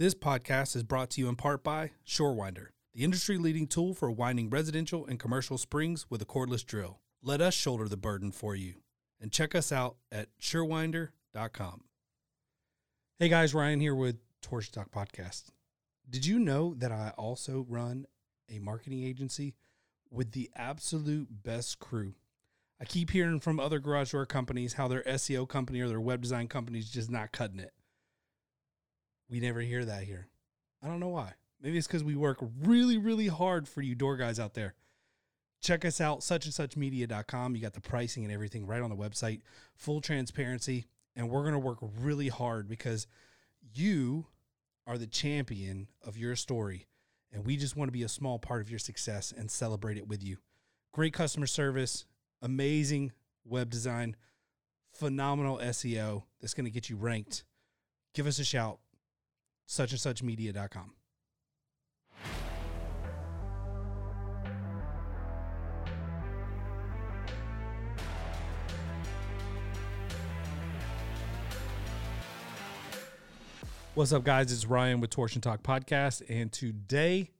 This podcast is brought to you in part by Shorewinder, the industry-leading tool for winding residential and commercial springs with a cordless drill. Let us shoulder the burden for you. And check us out at Shorewinder.com. Hey guys, Ryan here with Torch Talk Podcast. Did you know that I also run a marketing agency with the absolute best crew? I keep hearing from other garage door companies how their SEO company or their web design company is just not cutting it. We never hear that here. I don't know why. Maybe it's because we work really, really hard for you door guys out there. Check us out, Suchandsuchmedia.com. You got the pricing and everything right on the website. Full transparency. And we're going to work really hard because you are the champion of your story. And we just want to be a small part of your success and celebrate it with you. Great customer service, amazing web design, phenomenal SEO that's going to get you ranked. Give us a shout, suchandsuchmedia.com. What's up, guys? It's Ryan with Torsion Talk Podcast, and today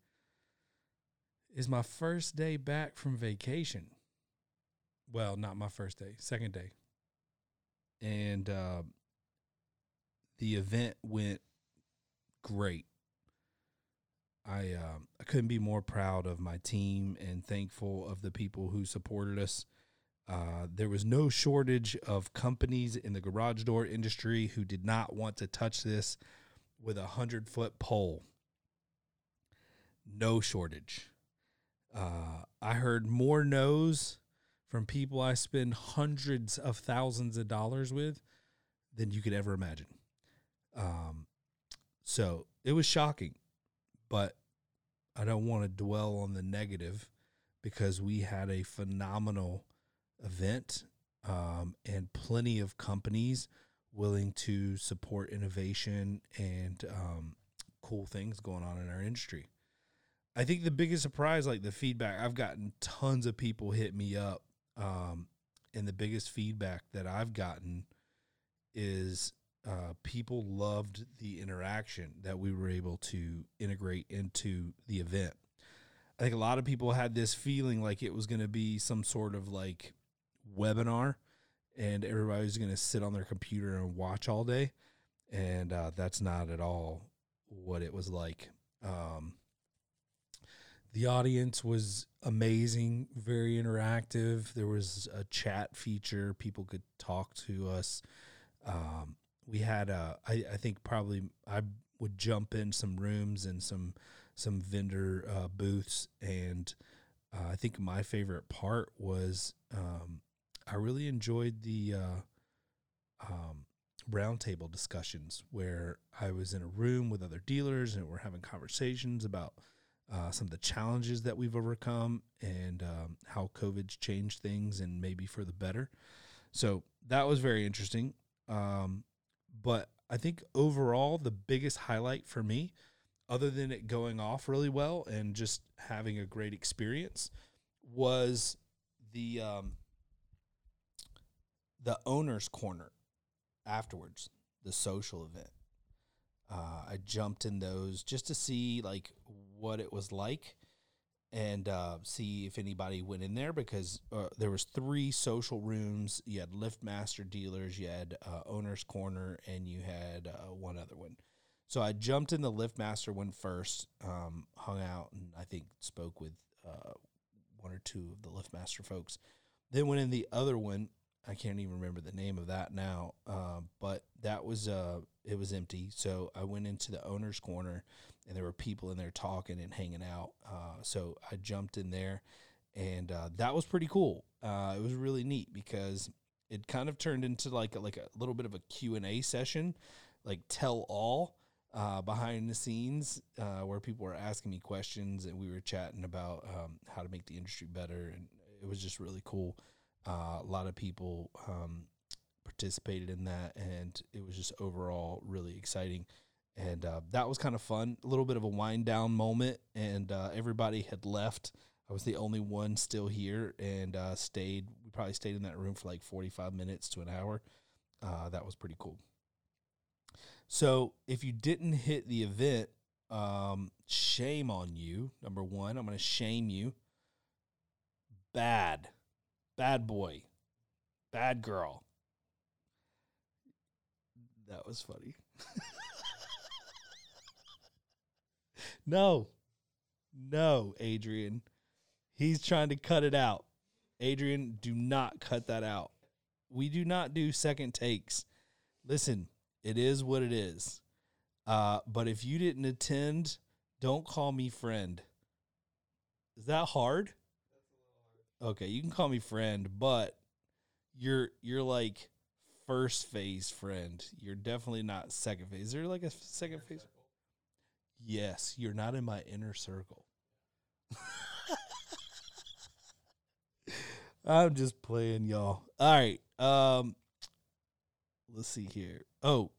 is my first day back from vacation. Well, not my first day, second day. And the event went great. I couldn't be more proud of my team and thankful of the people who supported us. There was no shortage of companies in the garage door industry who did not want to touch this with a 100-foot pole. No shortage. I heard more no's from people I spend hundreds of thousands of dollars with than you could ever imagine. So it was shocking, but I don't want to dwell on the negative because we had a phenomenal event and plenty of companies willing to support innovation and cool things going on in our industry. I think the biggest surprise, like the feedback, I've gotten tons of people hit me up. And the biggest feedback that I've gotten is people loved the interaction that we were able to integrate into the event. I think a lot of people had this feeling like it was going to be some sort of like webinar and everybody was going to sit on their computer and watch all day. And that's not at all what it was like. The audience was amazing, very interactive. There was a chat feature. People could talk to us. We had, I think probably I would jump in some rooms and some vendor booths. And I think my favorite part was I really enjoyed the roundtable discussions where I was in a room with other dealers and we're having conversations about some of the challenges that we've overcome and how COVID's changed things and maybe for the better. So that was very interesting. But I think overall the biggest highlight for me, other than it going off really well and just having a great experience, was the owner's corner afterwards, the social event. I jumped in those just to see like what it was like and see if anybody went in there because there was three social rooms. You had LiftMaster dealers, you had owner's corner, and you had one other one. So I jumped in the LiftMaster one first, hung out, and I think spoke with one or two of the LiftMaster folks. Then went in the other one. I can't even remember the name of that now, but that was it was empty. So I went into the owner's corner, and there were people in there talking and hanging out. So I jumped in there, and that was pretty cool. It was really neat because it kind of turned into like a little bit of a Q&A session, like tell all. Behind the scenes where people were asking me questions and we were chatting about how to make the industry better. And it was just really cool. A lot of people participated in that, and it was just overall really exciting. And that was kind of fun, a little bit of a wind down moment, and everybody had left. I was the only one still here and stayed. We probably stayed in that room for like 45 minutes to an hour. That was pretty cool. So if you didn't hit the event, shame on you. Number one, I'm going to shame you. Bad boy, bad girl. That was funny. No, Adrian. He's trying to cut it out. Adrian, do not cut that out. We do not do second takes. Listen, it is what it is. But if you didn't attend, don't call me friend. Is that hard? That's a little hard. Okay, you can call me friend, but you're like first phase friend. You're definitely not second phase. Is there like a second phase? Yes, you're not in my inner circle. I'm just playing, y'all. All right. Let's see here. Oh,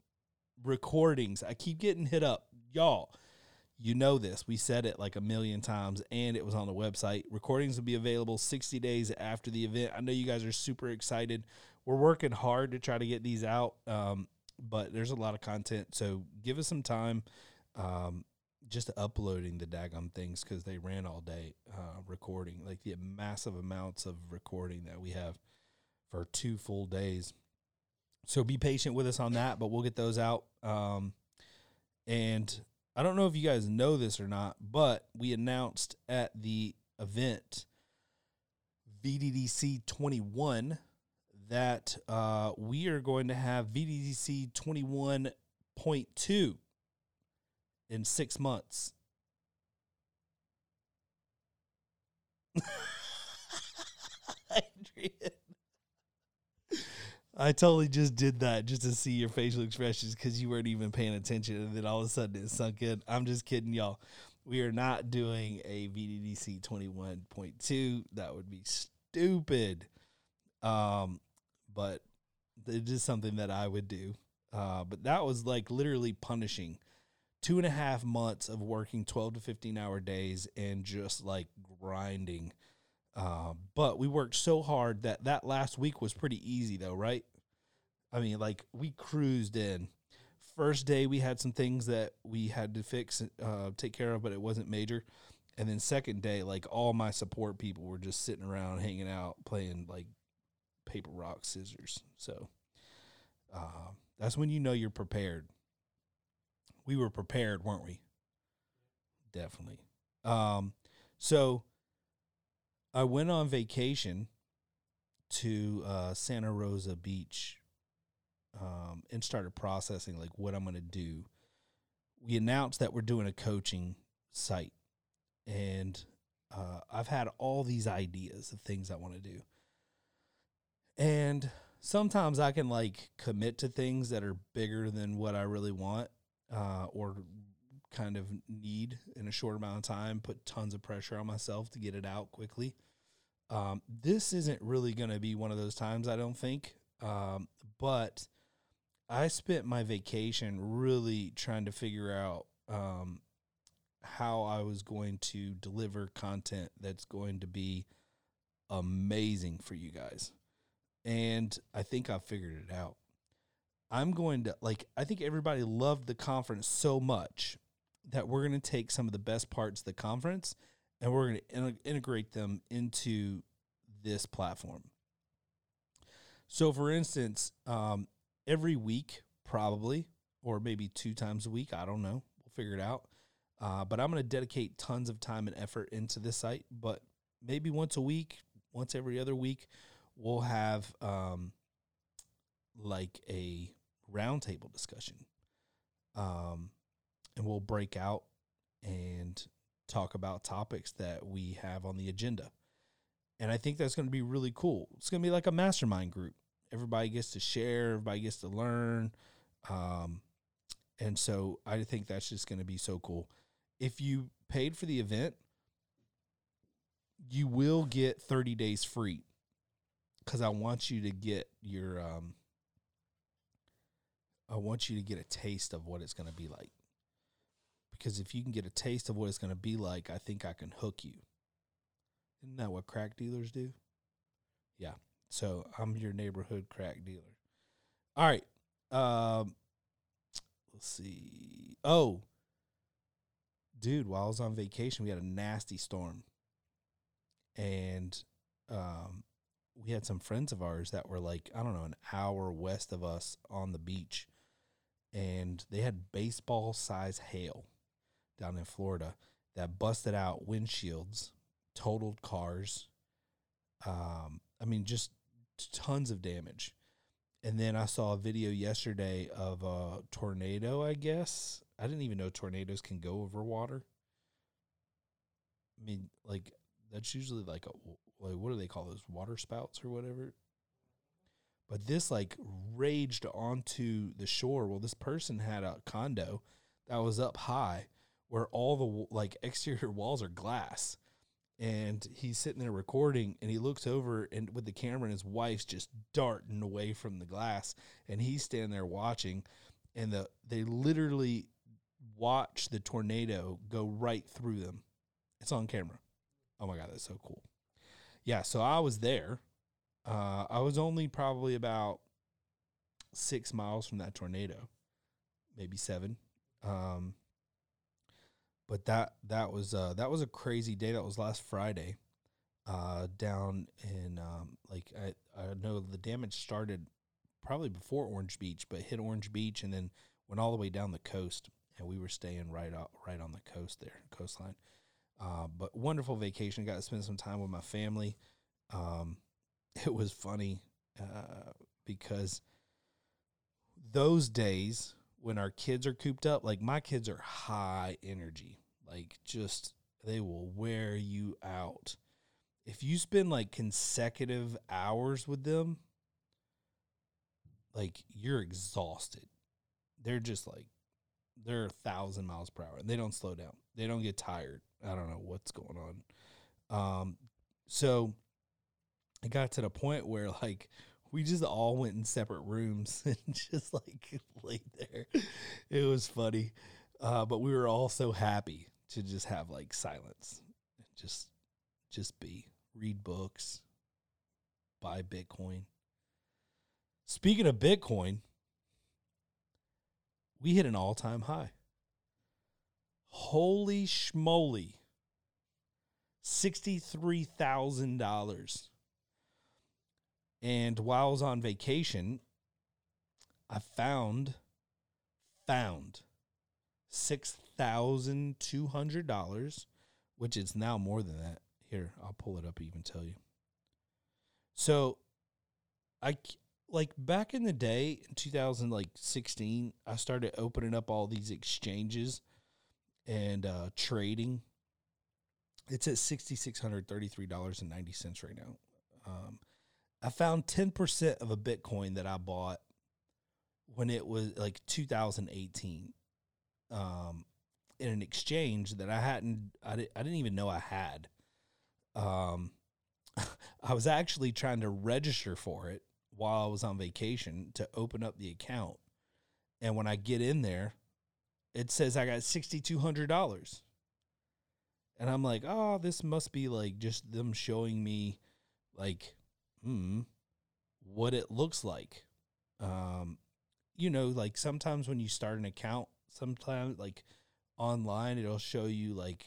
recordings. I keep getting hit up. Y'all, you know this. We said it like 1,000,000 times, and it was on the website. Recordings will be available 60 days after the event. I know you guys are super excited. We're working hard to try to get these out, but there's a lot of content. So give us some time. Just uploading the daggum things because they ran all day recording, like the massive amounts of recording that we have for 2 full days. So be patient with us on that, but we'll get those out. And I don't know if you guys know this or not, but we announced at the event VDDC 21 that we are going to have VDDC 21.2. in 6 months. Adrian. I totally just did that just to see your facial expressions because you weren't even paying attention, and then all of a sudden it sunk in. I'm just kidding, y'all. We are not doing a VDDC 21.2. That would be stupid. But it is something that I would do. But that was like literally punishing 2.5 months of working 12 to 15-hour days and just, like, grinding. But we worked so hard that last week was pretty easy, though, right? I mean, like, we cruised in. First day, we had some things that we had to fix, take care of, but it wasn't major. And then second day, like, all my support people were just sitting around, hanging out, playing, like, paper, rock, scissors. So that's when you know you're prepared. We were prepared, weren't we? Definitely. So I went on vacation to Santa Rosa Beach and started processing like what I'm going to do. We announced that we're doing a coaching site, and I've had all these ideas of things I want to do. And sometimes I can like commit to things that are bigger than what I really want. Or kind of need in a short amount of time, put tons of pressure on myself to get it out quickly. This isn't really going to be one of those times, I don't think. But I spent my vacation really trying to figure out how I was going to deliver content that's going to be amazing for you guys. And I think I figured it out. I'm going to, like, I think everybody loved the conference so much that we're going to take some of the best parts of the conference and we're going to integrate them into this platform. So, for instance, every week, probably, or maybe 2 times a week, I don't know. We'll figure it out. But I'm going to dedicate tons of time and effort into this site. But maybe once a week, once every other week, we'll have like a roundtable discussion, and we'll break out and talk about topics that we have on the agenda. And I think that's going to be really cool. It's going to be like a mastermind group. Everybody gets to share, everybody gets to learn. And so I think that's just going to be so cool. If you paid for the event, you will get 30 days free because I want you to get your, I want you to get a taste of what it's going to be like. Because if you can get a taste of what it's going to be like, I think I can hook you. Isn't that what crack dealers do? Yeah. So I'm your neighborhood crack dealer. All right. Let's see. Oh, dude, while I was on vacation, we had a nasty storm. And we had some friends of ours that were like, I don't know, an hour west of us on the beach. And they had baseball-sized hail down in Florida that busted out windshields, totaled cars. I mean, just tons of damage. And then I saw a video yesterday of a tornado, I guess. I didn't even know tornadoes can go over water. I mean, like, that's usually like a, like, what do they call those, water spouts or whatever? But this, like, raged onto the shore. Well, this person had a condo that was up high where all the, like, exterior walls are glass. And he's sitting there recording, and he looks over and with the camera, and his wife's just darting away from the glass, and he's standing there watching, and they literally watch the tornado go right through them. It's on camera. Oh, my God, that's so cool. Yeah, so I was there. I was only probably about 6 miles from that tornado, maybe 7. But that was a crazy day. That was last Friday, down in like I know the damage started probably before Orange Beach, but hit Orange Beach and then went all the way down the coast. And we were staying right on the coast there, coastline. But wonderful vacation. Got to spend some time with my family. It was funny because those days, when our kids are cooped up, like my kids are high energy, like just they will wear you out. If you spend like consecutive hours with them, like you're exhausted. They're just like, they're 1,000 miles per hour and they don't slow down. They don't get tired. I don't know what's going on. So it got to the point where like, we just all went in separate rooms and just like laid there. It was funny. But we were all so happy to just have like silence. Just be. Read books. Buy Bitcoin. Speaking of Bitcoin, we hit an all-time high. Holy schmoly. $63,000. And while I was on vacation, I found $6,200, which is now more than that. Here, I'll pull it up and even tell you. So, I like back in the day in 2016, I started opening up all these exchanges and trading. It's at $6,633.90 right now. I found 10% of a Bitcoin that I bought when it was like 2018 in an exchange that I didn't even know I had. I was actually trying to register for it while I was on vacation to open up the account. And when I get in there, it says I got $6,200. And I'm like, oh, this must be like just them showing me like, what it looks like. You know, like sometimes when you start an account, sometimes like online, it'll show you like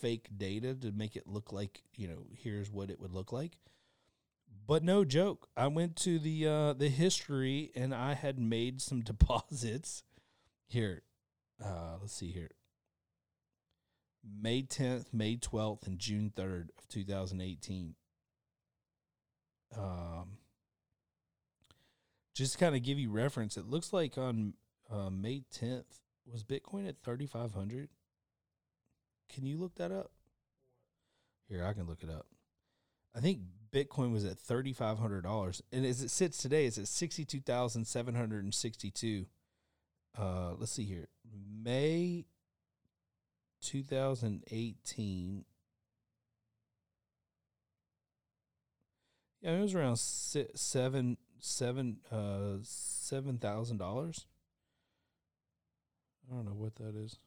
fake data to make it look like, you know, here's what it would look like. But no joke, I went to the history and I had made some deposits here. Let's see here. May 10th, May 12th, and June 3rd of 2018. Just kind of give you reference, it looks like on May 10th, was Bitcoin at 3,500? Can you look that up? Here, I can look it up. I think Bitcoin was at $3,500. And as it sits today, it's at 62,762. Let's see here. May 2018. Yeah, it was around $7,000. I don't know what that is,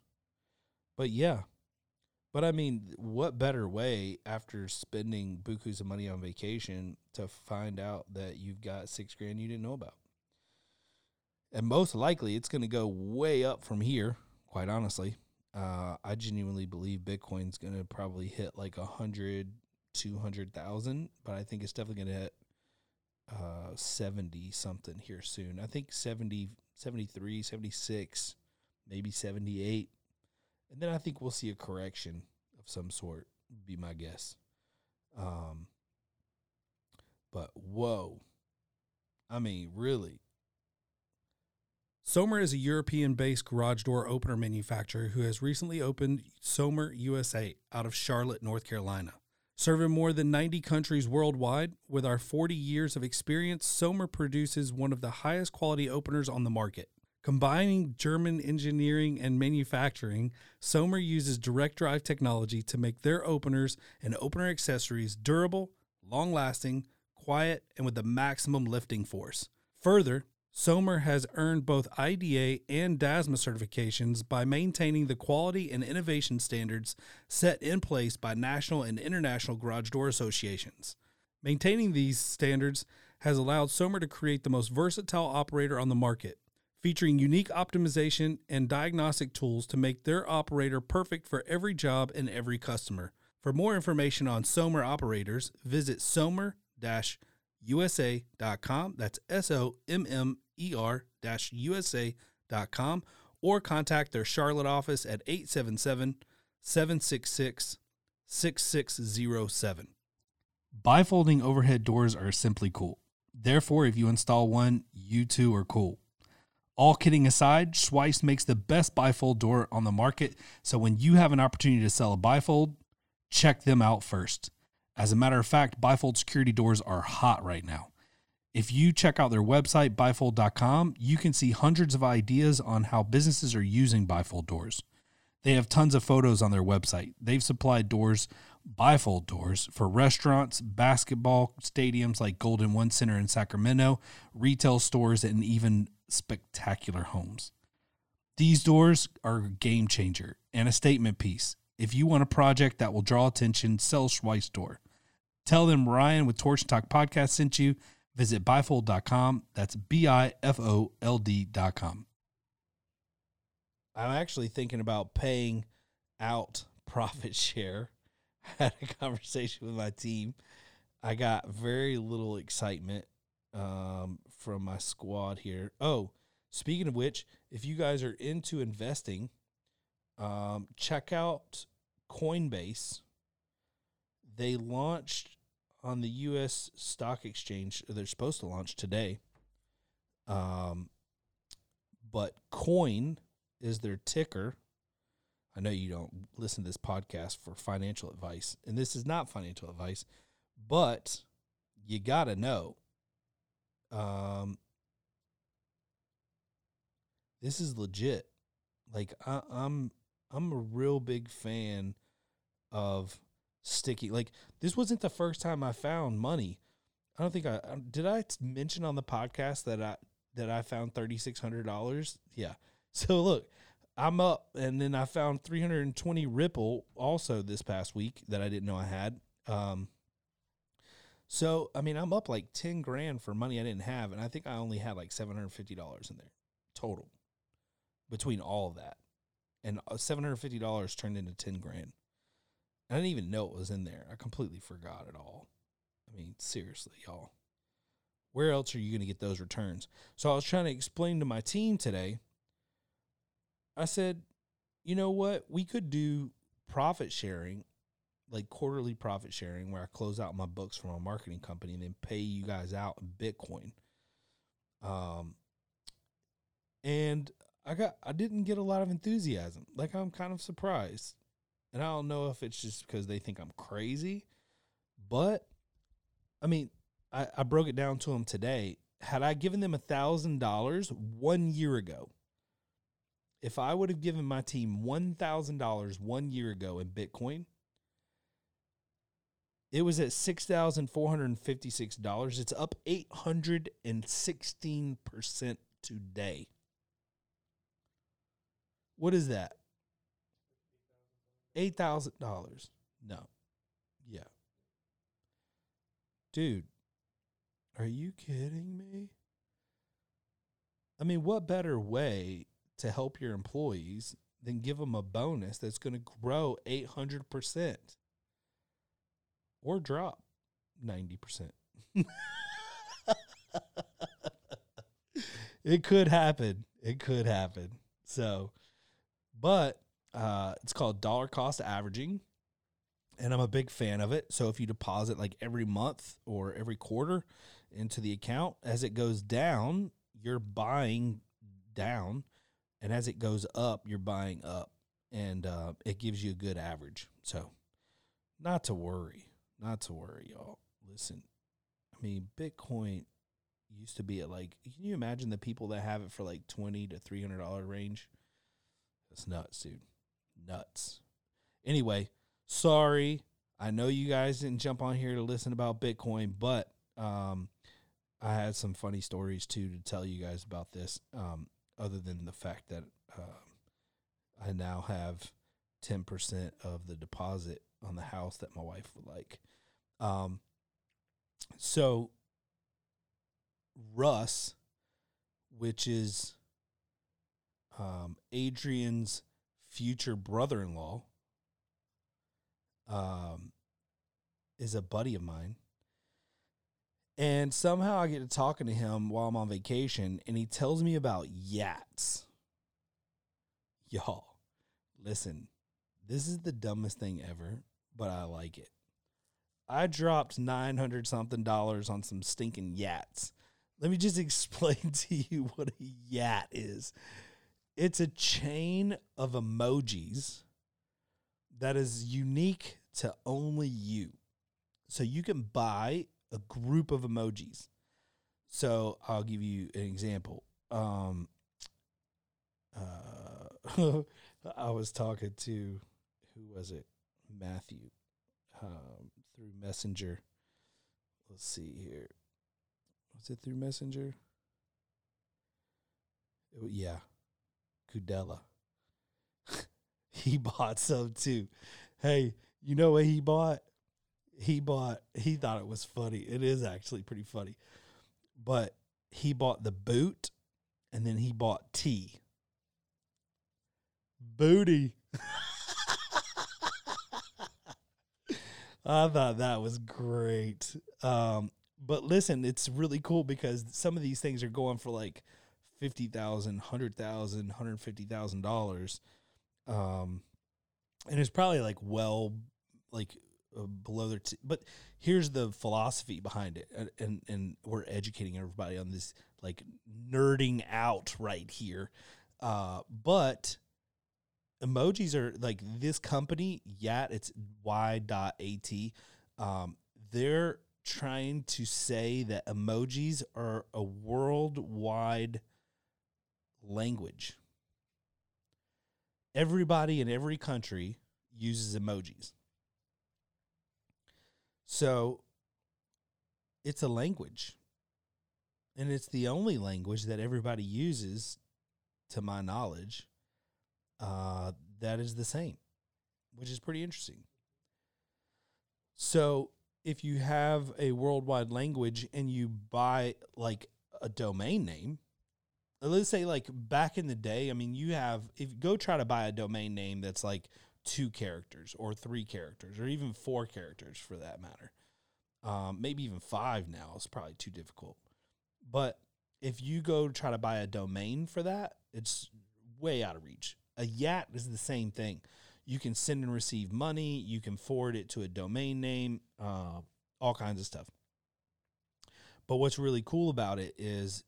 but yeah. But I mean, what better way after spending bukus of money on vacation to find out that you've got $6,000 you didn't know about? And most likely, it's going to go way up from here, quite honestly. I genuinely believe Bitcoin's going to probably hit like 100, 200,000, but I think it's definitely going to hit 70 something here soon. I think 70, 73, 76, maybe 78. And then I think we'll see a correction of some sort, would be my guess. But whoa. I mean, really. SOMER is a European-based garage door opener manufacturer who has recently opened SOMER USA out of Charlotte, North Carolina. Serving more than 90 countries worldwide, with our 40 years of experience, SOMER produces one of the highest quality openers on the market. Combining German engineering and manufacturing, SOMER uses direct drive technology to make their openers and opener accessories durable, long-lasting, quiet, and with the maximum lifting force. Further, SOMER has earned both IDA and DASMA certifications by maintaining the quality and innovation standards set in place by national and international garage door associations. Maintaining these standards has allowed SOMER to create the most versatile operator on the market, featuring unique optimization and diagnostic tools to make their operator perfect for every job and every customer. For more information on SOMER operators, visit SOMER-USA.com. That's SOMMER-USA.com, or contact their Charlotte office at 877-766-6607. Bifolding overhead doors are simply cool. Therefore, if you install one, you too are cool. All kidding aside, Schweiss makes the best bifold door on the market, so when you have an opportunity to sell a bifold, check them out first. As a matter of fact, bifold security doors are hot right now. If you check out their website, Bifold.com, you can see hundreds of ideas on how businesses are using bifold doors. They have tons of photos on their website. They've supplied doors, bifold doors, for restaurants, basketball stadiums like Golden One Center in Sacramento, retail stores, and even spectacular homes. These doors are a game changer and a statement piece. If you want a project that will draw attention, sell Schweiss door. Tell them Ryan with Torch Talk Podcast sent you. Visit Bifold.com. That's Bifold.com. I'm actually thinking about paying out profit share. I had a conversation with my team. I got very little excitement from my squad here. Oh, speaking of which, if you guys are into investing, check out Coinbase. They launched on the U.S. stock exchange. They're supposed to launch today. But Coin is their ticker. I know you don't listen to this podcast for financial advice, and this is not financial advice, but you got to know. This is legit. Like, I'm a real big fan of sticky. Like, this wasn't the first time I found money. I don't think I mention on the podcast that I found $3,600. Yeah. So look, I'm up, and then I found 320 Ripple also this past week that I didn't know I had. So I mean, I'm up like 10 grand for money I didn't have, and I think I only had like $750 in there total between all of that, and $750 turned into 10 grand. I didn't even know it was in there. I completely forgot it all. I mean, seriously, y'all. Where else are you going to get those returns? So I was trying to explain to my team today. I said, you know what? We could do profit sharing, like quarterly profit sharing, where I close out my books from a marketing company and then pay you guys out in Bitcoin. And I didn't get a lot of enthusiasm. Like, I'm kind of surprised. And I don't know if it's just because they think I'm crazy, but I mean, I broke it down to them today. Had I given them $1,000 1 year ago, if I would have given my team $1,000 1 year ago in Bitcoin, it was at $6,456. It's up 816% today. What is that? $8,000. No. Yeah. Dude, are you kidding me? I mean, what better way to help your employees than give them a bonus that's going to grow 800% or drop 90%? It could happen. It could happen. So, but it's called dollar cost averaging, and I'm a big fan of it. So if you deposit like every month or every quarter into the account, as it goes down, you're buying down, and as it goes up, you're buying up, and it gives you a good average. So not to worry, not to worry, y'all. Listen, I mean, Bitcoin used to be at like, can you imagine the people that have it for like $20 to $300 range? That's nuts, dude. Nuts. Anyway, sorry. I know you guys didn't jump on here to listen about Bitcoin, but I had some funny stories too to tell you guys about this, other than the fact that I now have 10% of the deposit on the house that my wife would like. So Russ, which is Adrian's future brother-in-law, is a buddy of mine. And somehow I get to talking to him while I'm on vacation, and he tells me about YATs. Y'all, listen, this is the dumbest thing ever, but I like it. I dropped $900-something on some stinking YATs. Let me just explain to you what a YAT is. It's a chain of emojis that is unique to only you. So you can buy a group of emojis. So I'll give you an example. I was talking to, who was it? Matthew. Through Messenger. Let's see here. Was it through Messenger? Yeah. Kudella. He bought some too. Hey, you know what he bought? He thought it was funny. It is actually pretty funny. But he bought the boot, and then he bought tea. Booty. I thought that was great. But listen, it's really cool because some of these things are going for like $50,000, $100,000, $150,000. And it's probably like below their, but here's the philosophy behind it. And we're educating everybody on this, like nerding out right here. But emojis are like this company, YAT, it's Y.AT. They're trying to say that emojis are a worldwide language. Everybody in every country uses emojis. So it's a language. And it's the only language that everybody uses, to my knowledge, that is the same, which is pretty interesting. So if you have a worldwide language and you buy like a domain name, let's say like back in the day, I mean, if you go try to buy a domain name that's like 2 characters or 3 characters or even 4 characters for that matter, maybe even 5 now, it's probably too difficult. But if you go try to buy a domain for that, it's way out of reach. A YAT is the same thing. You can send and receive money. You can forward it to a domain name, all kinds of stuff. But what's really cool about it is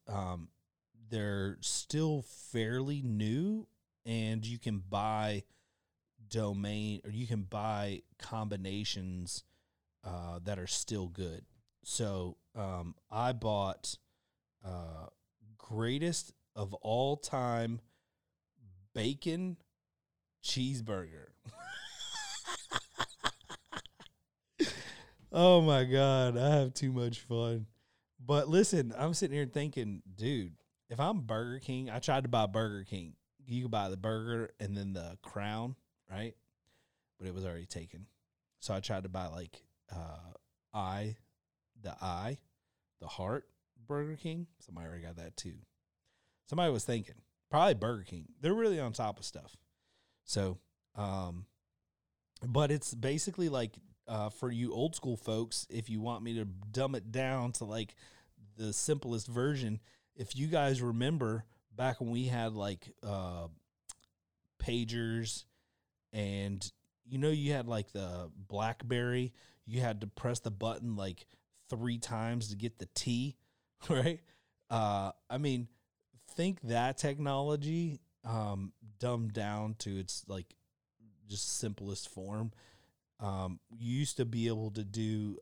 they're still fairly new, and you can buy domain or you can buy combinations that are still good. So I bought greatest of all time bacon cheeseburger. Oh my God, I have too much fun. But listen, I'm sitting here thinking, dude, if I'm Burger King, I tried to buy Burger King. You could buy the burger and then the crown, right? But it was already taken. So I tried to buy like the heart Burger King. Somebody already got that too. Somebody was thinking. Probably Burger King. They're really on top of stuff. So, but it's basically like for you old school folks, if you want me to dumb it down to like the simplest version, if you guys remember back when we had like pagers and, you know, you had like the BlackBerry, you had to press the button like 3 times to get the T, right? I mean, think that technology dumbed down to its like just simplest form. You used to be able to do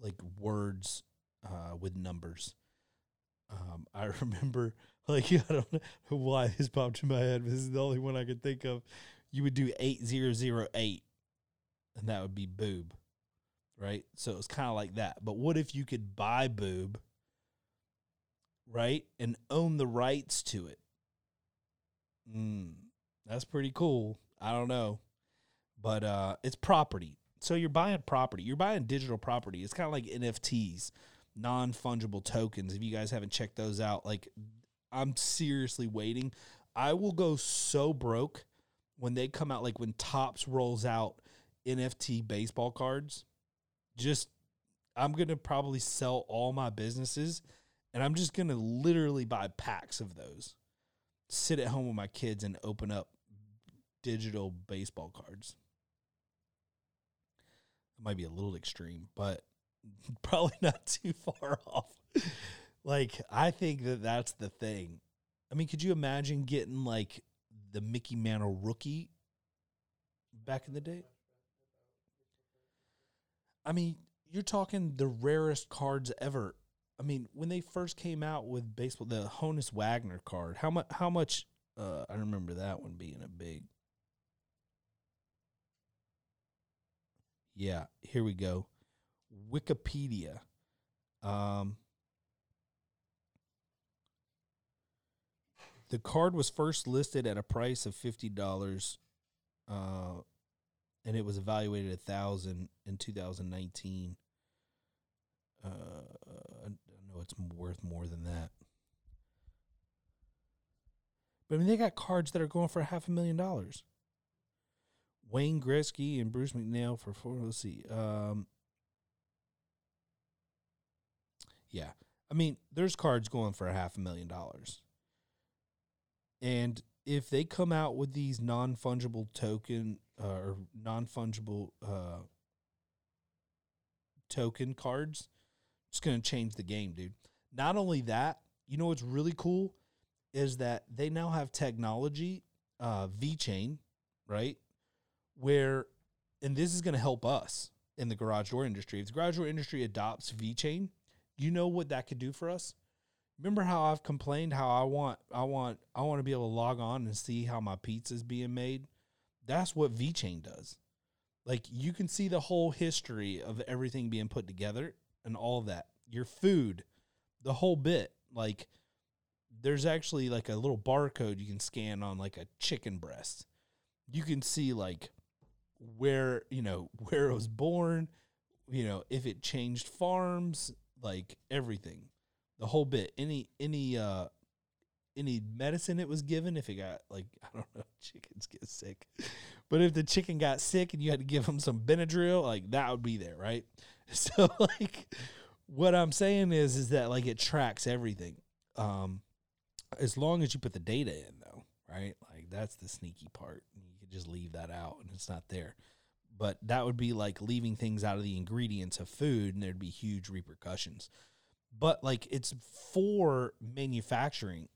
like words with numbers. I remember, like, I don't know why this popped in my head, but this is the only one I could think of. You would do 8008, and that would be boob, right? So it was kind of like that. But what if you could buy boob, right, and own the rights to it? That's pretty cool. I don't know. But it's property. So you're buying property. You're buying digital property. It's kind of like NFTs, non-fungible tokens. If you guys haven't checked those out, like, I'm seriously waiting. I will go so broke when they come out, like when Topps rolls out NFT baseball cards. Just, I'm going to probably sell all my businesses, and I'm just going to literally buy packs of those. Sit at home with my kids and open up digital baseball cards. It might be a little extreme, but probably not too far off. Like, I think that that's the thing. I mean, could you imagine getting like the Mickey Mantle rookie back in the day? I mean, you're talking the rarest cards ever. I mean, when they first came out with baseball, the Honus Wagner card, how much I remember that one being a big. Yeah, here we go. Wikipedia. The card was first listed at a price of $50, and it was evaluated at $1,000 in 2019. I know it's worth more than that. But I mean, they got cards that are going for $500,000. Wayne Gretzky and Bruce McNeil for $4. Let's see. Yeah. I mean, there's cards going for $500,000. And if they come out with these non-fungible token or non-fungible token cards, it's going to change the game, dude. Not only that, you know what's really cool is that they now have technology, VeChain, right? Where, and this is going to help us in the garage door industry. If the garage door industry adopts VeChain, you know what that could do for us? Remember how I've complained how I want to be able to log on and see how my pizza's being made? That's what VeChain does. Like, you can see the whole history of everything being put together and all of that. Your food, the whole bit. Like, there's actually like a little barcode you can scan on like a chicken breast. You can see like where, you know, where it was born, you know, if it changed farms, like everything. The whole bit, any medicine it was given, if it got, like, I don't know, chickens get sick, but if the chicken got sick and you had to give them some Benadryl, like, that would be there, right? So, like, what I'm saying is that, like, it tracks everything, as long as you put the data in, though, right? Like, that's the sneaky part. You could just leave that out and it's not there, but that would be like leaving things out of the ingredients of food, and there'd be huge repercussions. But, like, it's for manufacturing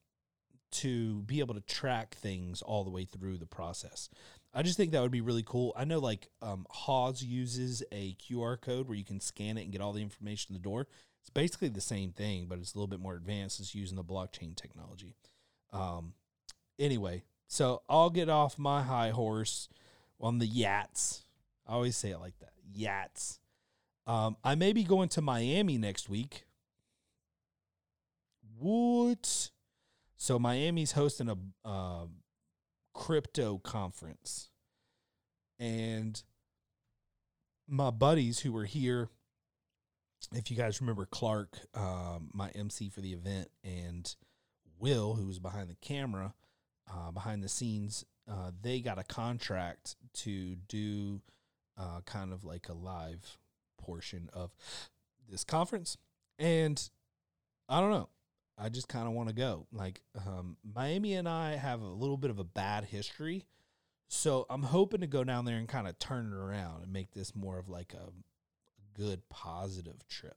to be able to track things all the way through the process. I just think that would be really cool. I know, like, Haas uses a QR code where you can scan it and get all the information to the door. It's basically the same thing, but it's a little bit more advanced. It's using the blockchain technology. Anyway, so I'll get off my high horse on the YATs. I always say it like that, YATs. I may be going to Miami next week. What? So Miami's hosting a crypto conference, and my buddies who were here, if you guys remember Clark, my MC for the event, and Will, who was behind the camera, behind the scenes, they got a contract to do kind of like a live portion of this conference. And I don't know. I just kind of want to go. Like, Miami and I have a little bit of a bad history. So I'm hoping to go down there and kind of turn it around and make this more of like a good, positive trip.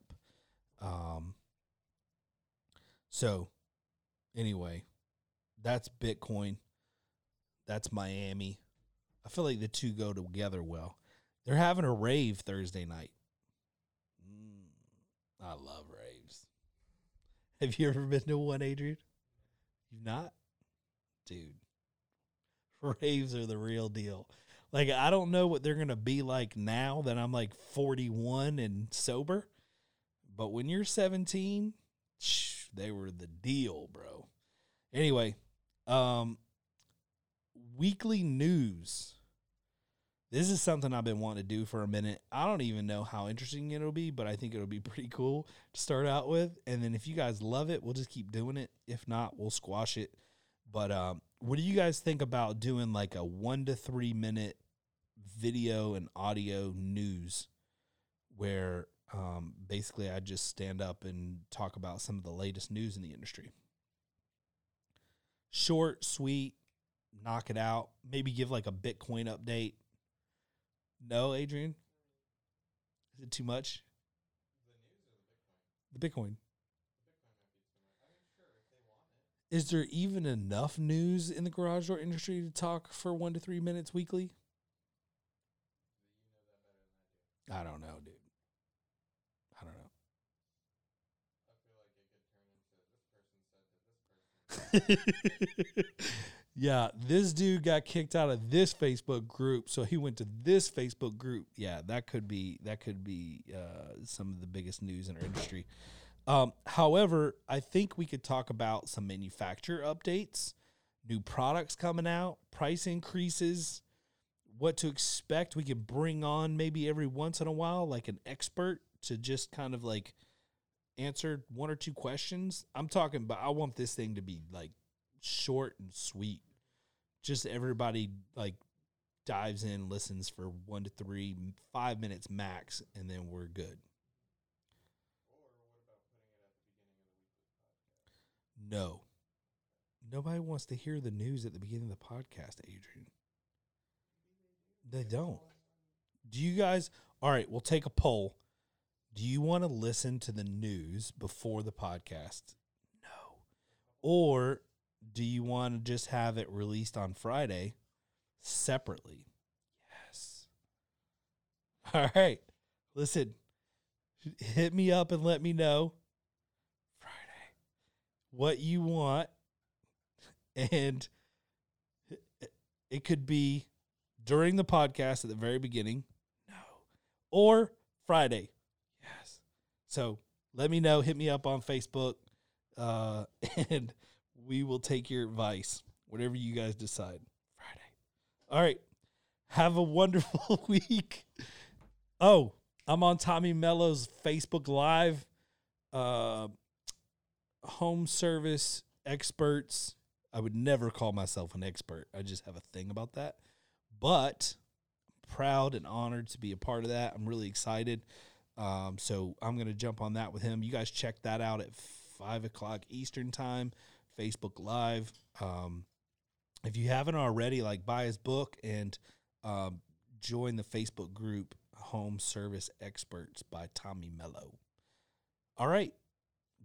So anyway, that's Bitcoin. That's Miami. I feel like the two go together well. They're having a rave Thursday night. I love raves. Have you ever been to one, Adrian? You've not? Dude. Raves are the real deal. Like, I don't know what they're going to be like now that I'm like 41 and sober. But when you're 17, they were the deal, bro. Anyway, weekly news. This is something I've been wanting to do for a minute. I don't even know how interesting it'll be, but I think it'll be pretty cool to start out with. And then if you guys love it, we'll just keep doing it. If not, we'll squash it. But what do you guys think about doing like a 1 to 3 minute video and audio news where basically I just stand up and talk about some of the latest news in the industry? Short, sweet, knock it out. Maybe give like a Bitcoin update. No, Adrian? Is it too much? The news or the Bitcoin? The Bitcoin. Is there even enough news in the garage door industry to talk for 1 to 3 minutes weekly? I don't know, dude. I don't know. I feel like it could turn into this person said to this person. Yeah, this dude got kicked out of this Facebook group, so he went to this Facebook group. Yeah, that could be some of the biggest news in our industry. However, I think we could talk about some manufacturer updates, new products coming out, price increases, what to expect. We could bring on maybe every once in a while like an expert to just kind of like answer one or two questions. I'm talking about I want this thing to be like short and sweet. Just everybody like dives in, listens for 1 to 3, 5 minutes max, and then we're good. No. Nobody wants to hear the news at the beginning of the podcast, Adrian. They don't. Do you guys? All right, we'll take a poll. Do you want to listen to the news before the podcast? No. Or do you want to just have it released on Friday separately? Yes. All right. Listen, hit me up and let me know Friday what you want. And it could be during the podcast at the very beginning. No. Or Friday. Yes. So let me know. Hit me up on Facebook. And we will take your advice, whatever you guys decide. Friday. All right. Have a wonderful week. Oh, I'm on Tommy Mello's Facebook Live. Home Service Experts. I would never call myself an expert. I just have a thing about that. But I'm proud and honored to be a part of that. I'm really excited. So I'm going to jump on that with him. You guys check that out at 5 o'clock Eastern time. Facebook Live. If you haven't already, like buy his book and join the Facebook group Home Service Experts by Tommy Mello. All right.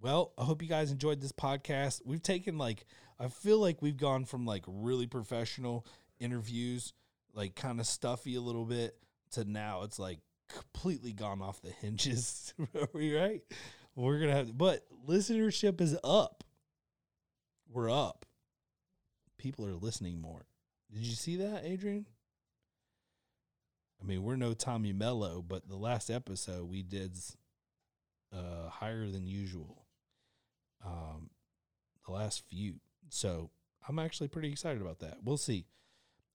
Well, I hope you guys enjoyed this podcast. We've taken like, I feel like we've gone from like really professional interviews, like kind of stuffy a little bit, to now it's like completely gone off the hinges. Are we right? We're going to have, but listenership is up. We're up. People are listening more. Did you see that, Adrian? I mean, we're no Tommy Mello, but the last episode we did higher than usual. The last few. So I'm actually pretty excited about that. We'll see.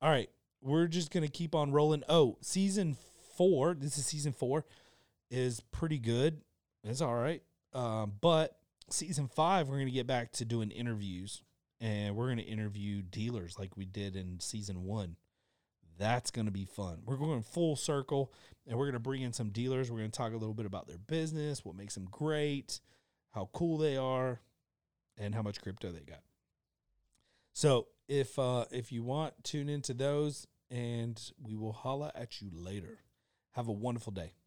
All right. We're just going to keep on rolling. Oh, season 4. This is season 4 is pretty good. It's all right. But season 5, we're going to get back to doing interviews, and we're going to interview dealers like we did in season 1. That's going to be fun. We're going full circle, and we're going to bring in some dealers. We're going to talk a little bit about their business, what makes them great, how cool they are, and how much crypto they got. So if you want, tune into those, and we will holla at you later. Have a wonderful day.